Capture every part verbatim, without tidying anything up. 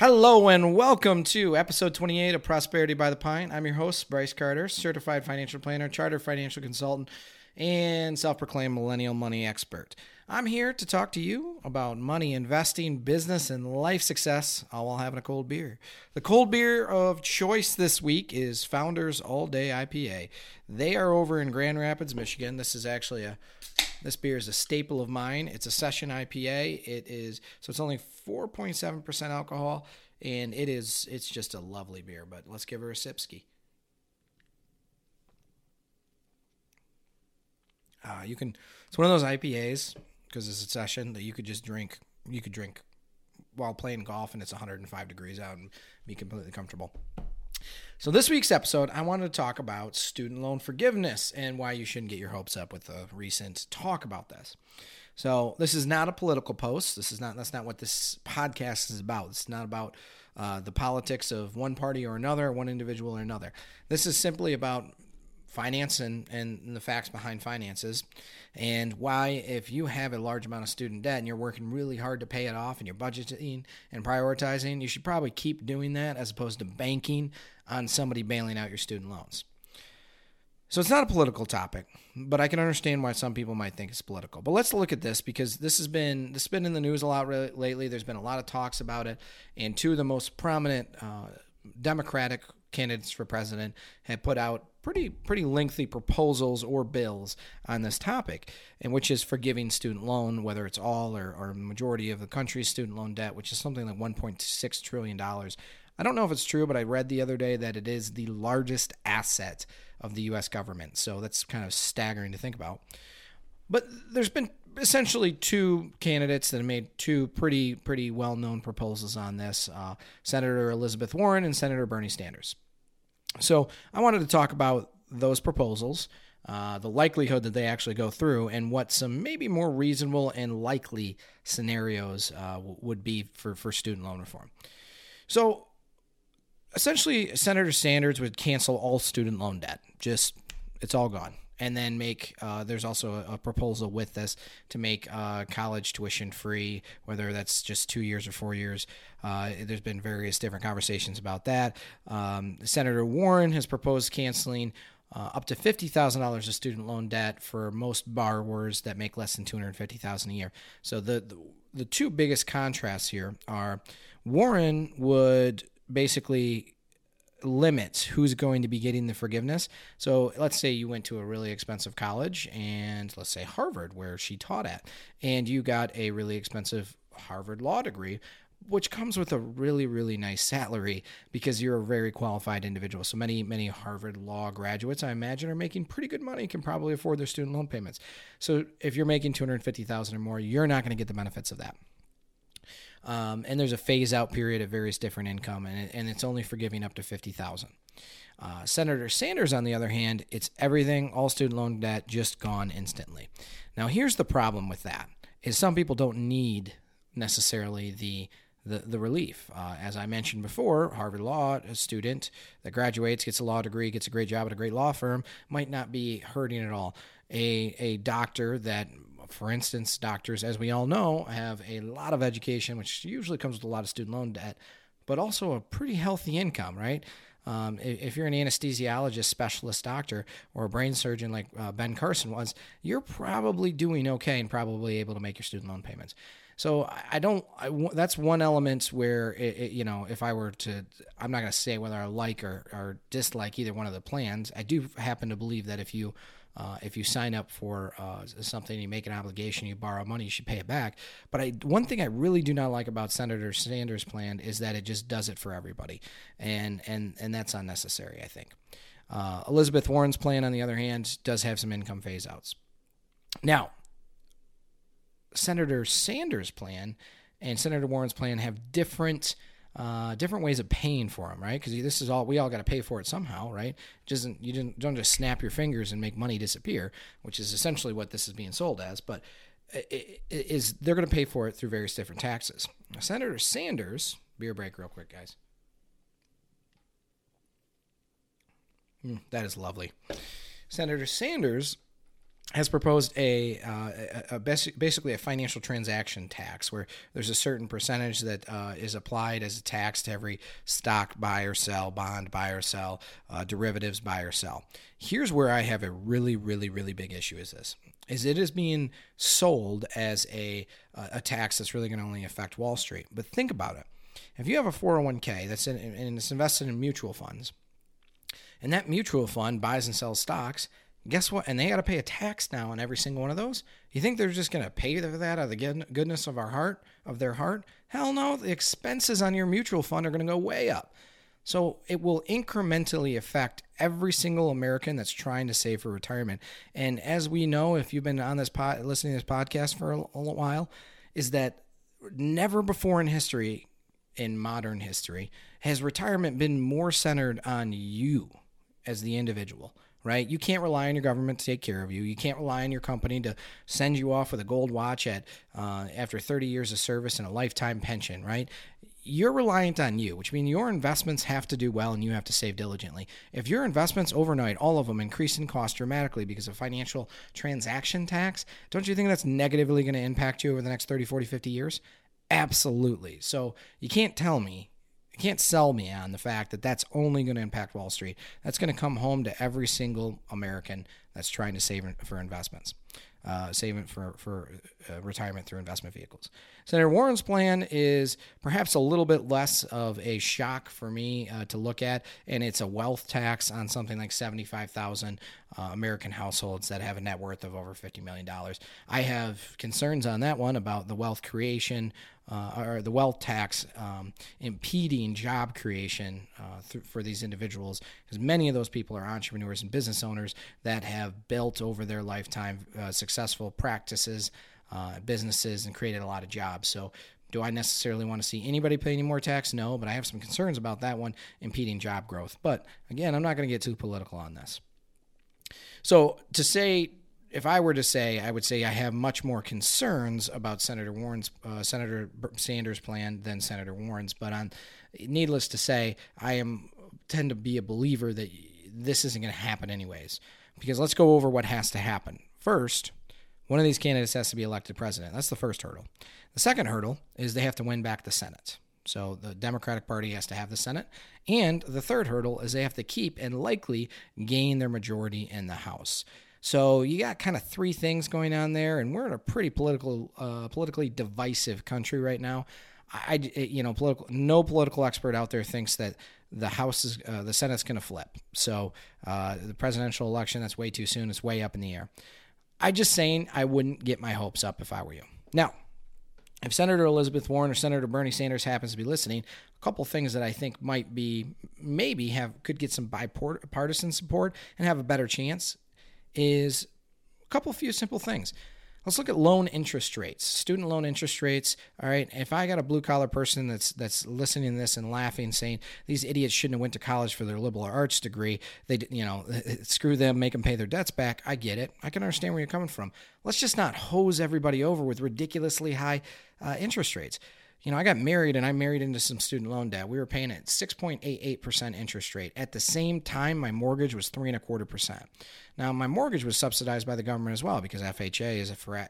Hello and welcome to episode twenty-eight of Prosperity by the Pint. I'm your host, Bryce Carter, certified financial planner, chartered financial consultant, and self-proclaimed millennial money expert. I'm here to talk to you about money, investing, business, and life success, all while having a cold beer. The cold beer of choice this week is Founders All Day I P A. They are over in Grand Rapids, Michigan. This is actually a... This beer is a staple of mine. It's a session I P A. It is so it's only four point seven percent alcohol, and it is it's just a lovely beer. But let's give her a sipski. Uh, you can. It's one of those I P As because it's a session that you could just drink. You could drink while playing golf, and it's one hundred five degrees out, and be completely comfortable. So this week's episode, I wanted to talk about student loan forgiveness and why you shouldn't get your hopes up with a recent talk about this. So this is not a political post. This is not, that's not what this podcast is about. It's not about uh, the politics of one party or another, one individual or another. This is simply about finance and, and the facts behind finances and why, if you have a large amount of student debt and you're working really hard to pay it off and you're budgeting and prioritizing, you should probably keep doing that as opposed to banking on somebody bailing out your student loans. So it's not a political topic, but I can understand why some people might think it's political. But let's look at this because this has been this has been in the news a lot re- lately. There's been a lot of talks about it, and two of the most prominent uh, Democratic candidates for president have put out pretty pretty lengthy proposals or bills on this topic, and which is forgiving student loan, whether it's all or, or majority of the country's student loan debt, which is something like one point six trillion dollars. I don't know if it's true, but I read the other day that it is the largest asset of the U S government. So that's kind of staggering to think about. But there's been essentially two candidates that have made two pretty pretty well-known proposals on this, uh, Senator Elizabeth Warren and Senator Bernie Sanders. So I wanted to talk about those proposals, uh, the likelihood that they actually go through, and what some maybe more reasonable and likely scenarios uh, w- would be for, for student loan reform. So essentially, Senator Sanders would cancel all student loan debt. Just, it's all gone. And then make, uh, there's also a, a proposal with this to make uh, college tuition free, whether that's just two years or four years. Uh, there's been various different conversations about that. Um, Senator Warren has proposed canceling uh, up to fifty thousand dollars of student loan debt for most borrowers that make less than two hundred fifty thousand dollars a year. So the, the the two biggest contrasts here are Warren would basically limits who's going to be getting the forgiveness. So let's say you went to a really expensive college, and let's say Harvard, where she taught at, and you got a really expensive Harvard law degree, which comes with a really, really nice salary because you're a very qualified individual. So many, many Harvard law graduates, I imagine, are making pretty good money, can probably afford their student loan payments. So if you're making two hundred fifty thousand dollars or more, you're not going to get the benefits of that. Um, and there's a phase-out period of various different income, and, and it's only forgiving up to fifty thousand dollars. Uh, Senator Sanders, on the other hand, it's everything, all student loan debt, just gone instantly. Now, here's the problem with that, is some people don't need necessarily the the, the relief. Uh, as I mentioned before, Harvard Law, a student that graduates, gets a law degree, gets a great job at a great law firm, might not be hurting at all. A, a doctor that... For instance, doctors, as we all know, have a lot of education, which usually comes with a lot of student loan debt, but also a pretty healthy income, right? Um, if you're an anesthesiologist, specialist doctor, or a brain surgeon like uh, Ben Carson was, you're probably doing okay and probably able to make your student loan payments. So I don't, I, that's one element where, it, it, you know, if I were to, I'm not going to say whether I like or, or dislike either one of the plans. I do happen to believe that if you Uh, if you sign up for uh, something, you make an obligation, you borrow money, you should pay it back. But I, one thing I really do not like about Senator Sanders' plan is that it just does it for everybody, and and and that's unnecessary, I think. Uh, Elizabeth Warren's plan, on the other hand, does have some income phase-outs. Now, Senator Sanders' plan and Senator Warren's plan have different Uh, different ways of paying for them, right? Because this is all, we all got to pay for it somehow, right? Just, you didn't, don't just snap your fingers and make money disappear, which is essentially what this is being sold as, but it, it is they're going to pay for it through various different taxes. Now, Senator Sanders, beer break real quick, guys. Mm, that is lovely. Senator Sanders has proposed a, uh, a, a basically a financial transaction tax where there's a certain percentage that uh, is applied as a tax to every stock buy or sell, bond buy or sell, uh, derivatives buy or sell. Here's where I have a really, really, really big issue is this, is it is being sold as a, a tax that's really going to only affect Wall Street. But think about it. If you have a four oh one k that's in, and it's invested in mutual funds, and that mutual fund buys and sells stocks, guess what? And they got to pay a tax now on every single one of those. You think they're just going to pay for that out of the goodness of our heart, of their heart? Hell no. The expenses on your mutual fund are going to go way up. So it will incrementally affect every single American that's trying to save for retirement. And as we know, if you've been on this pod, listening to this podcast for a, a while, is that never before in history, in modern history, has retirement been more centered on you as the individual. Right? You can't rely on your government to take care of you. You can't rely on your company to send you off with a gold watch at uh, after thirty years of service and a lifetime pension, right? You're reliant on you, which means your investments have to do well and you have to save diligently. If your investments overnight, all of them increase in cost dramatically because of financial transaction tax, don't you think that's negatively going to impact you over the next thirty, forty, fifty years? Absolutely. So you can't tell me can't sell me on the fact that that's only going to impact Wall Street. That's going to come home to every single American that's trying to save for investments, uh, saving for, for uh, retirement through investment vehicles. Senator Warren's plan is perhaps a little bit less of a shock for me uh, to look at, and it's a wealth tax on something like seventy-five thousand uh, American households that have a net worth of over fifty million dollars. I have concerns on that one about the wealth creation Uh, or the wealth tax um, impeding job creation uh, th- for these individuals, because many of those people are entrepreneurs and business owners that have built over their lifetime uh, successful practices, uh, businesses, and created a lot of jobs. So do I necessarily want to see anybody pay any more tax? No, but I have some concerns about that one impeding job growth. But again, I'm not going to get too political on this. So to say... If I were to say, I would say I have much more concerns about Senator Warren's, uh, Senator Sanders' plan than Senator Warren's. But on, needless to say, I am tend to be a believer that this isn't going to happen anyways. Because let's go over what has to happen. First, one of these candidates has to be elected president. That's the first hurdle. The second hurdle is they have to win back the Senate. So the Democratic Party has to have the Senate. And the third hurdle is they have to keep and likely gain their majority in the House. So you got kind of three things going on there, and we're in a pretty political, uh, politically divisive country right now. I, I, you know, political. No political expert out there thinks that the House is, uh, the Senate's going to flip. So uh, the presidential election, that's way too soon. It's way up in the air. I'm just saying, I wouldn't get my hopes up if I were you. Now, if Senator Elizabeth Warren or Senator Bernie Sanders happens to be listening, a couple things that I think might be maybe have could get some bipartisan support and have a better chance is a couple few simple things. Let's look at loan interest rates, student loan interest rates. All right, if I got a blue-collar person that's that's listening to this and laughing, saying these idiots shouldn't have went to college for their liberal arts degree, they, you know, screw them, make them pay their debts back, I get it. I can understand where you're coming from. Let's just not hose everybody over with ridiculously high uh, interest rates. You know, I got married and I married into some student loan debt. We were paying at six point eight eight percent interest rate. At the same time, my mortgage was three and a quarter percent. Now, my mortgage was subsidized by the government as well because F H A is a for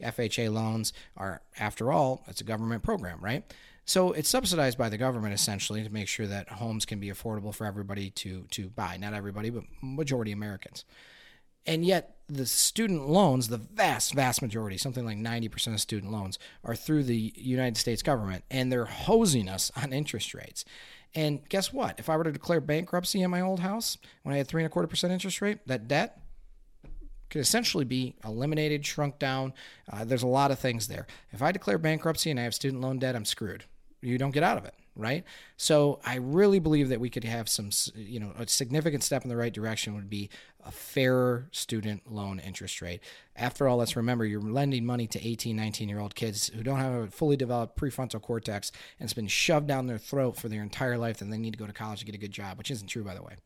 F H A loans are, after all, it's a government program, right? So it's subsidized by the government essentially to make sure that homes can be affordable for everybody to to buy. Not everybody, but majority Americans. And yet the student loans, the vast, vast majority, something like ninety percent of student loans are through the United States government, and they're hosing us on interest rates. And guess what? If I were to declare bankruptcy in my old house when I had three and a quarter percent interest rate, that debt could essentially be eliminated, shrunk down. Uh, there's a lot of things there. If I declare bankruptcy and I have student loan debt, I'm screwed. You don't get out of it. Right? So I really believe that we could have some, you know, a significant step in the right direction would be a fairer student loan interest rate. After all, let's remember you're lending money to eighteen, nineteen-year-old kids who don't have a fully developed prefrontal cortex, and it's been shoved down their throat for their entire life, and they need to go to college to get a good job, which isn't true, by the way.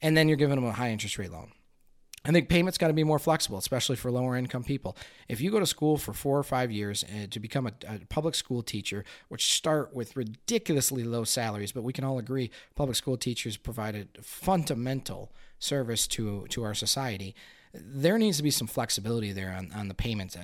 And then you're giving them a high interest rate loan. I think payments got to be more flexible, especially for lower income people. If you go to school for four or five years to become a, a public school teacher, which start with ridiculously low salaries, but we can all agree public school teachers provided fundamental service to, to our society. there needs to be some flexibility there on, on the payment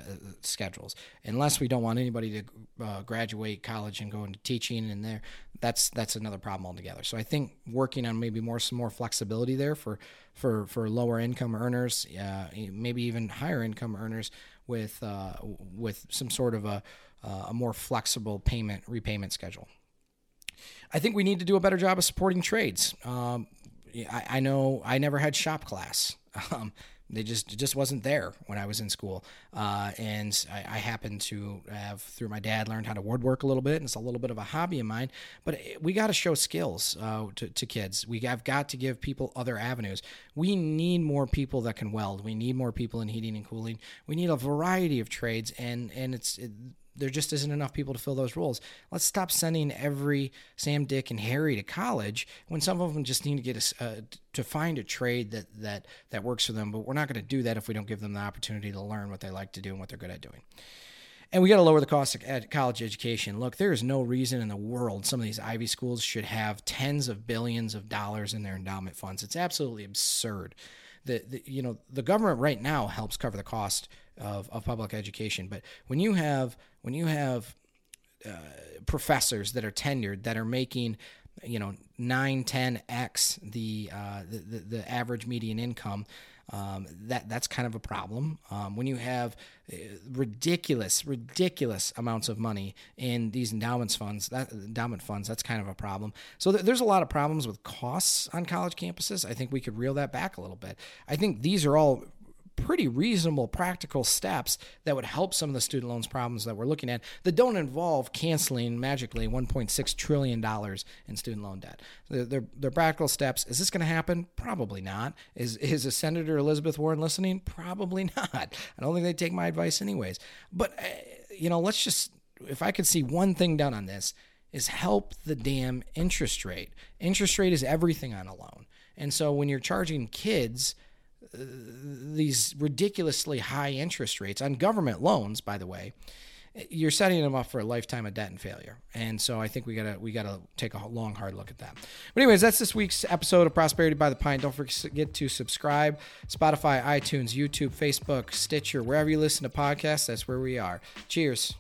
schedules, unless we don't want anybody to uh, graduate college and go into teaching, and there that's that's another problem altogether. So I think working on maybe more some more flexibility there for for for lower income earners, uh, maybe even higher income earners, with uh, with some sort of a uh, a more flexible payment repayment schedule. I think we need to do a better job of supporting trades. Um, I, I know I never had shop class. Um, they just it just wasn't there when I was in school. Uh, and I, I happened to have, through my dad, learned how to woodwork a little bit. And it's a little bit of a hobby of mine. But we got to show skills uh, to, to kids. We have got to give people other avenues. We need more people that can weld. We need more people in heating and cooling. We need a variety of trades. And, and it's... It, there just isn't enough people to fill those roles. Let's stop sending every Sam, Dick, and Harry to college when some of them just need to get a, uh, to find a trade that that that works for them. But we're not going to do that if we don't give them the opportunity to learn what they like to do and what they're good at doing. And we got to lower the cost of ed- college education. Look, there is no reason in the world some of these Ivy schools should have tens of billions of dollars in their endowment funds. It's absolutely absurd. The, the, you know, the government right now helps cover the cost of, of public education. But when you have when you have uh, professors that are tenured that are making, you know, nine, ten X the, uh, the, the, the average median income, um, that that's kind of a problem. Um, when you have ridiculous, ridiculous amounts of money in these endowments funds, that endowment funds, that's kind of a problem. So th- there's a lot of problems with costs on college campuses. I think we could reel that back a little bit. I think these are all pretty reasonable, practical steps that would help some of the student loans problems that we're looking at that don't involve canceling magically one point six trillion dollars in student loan debt. They're, they're, they're practical steps. Is this going to happen? Probably not. Is is a Senator Elizabeth Warren listening? Probably not. I don't think they take my advice anyways. But, you know, let's just, if I could see one thing done on this, is help the damn interest rate. Interest rate is everything on a loan. And so when you're charging kids these ridiculously high interest rates on government loans, by the way, you're setting them up for a lifetime of debt and failure. And so I think we gotta we gotta take a long, hard look at that. But anyways, that's this week's episode of Prosperity by the Pine. Don't forget to subscribe, Spotify, iTunes, YouTube, Facebook, Stitcher, wherever you listen to podcasts. That's where we are. Cheers.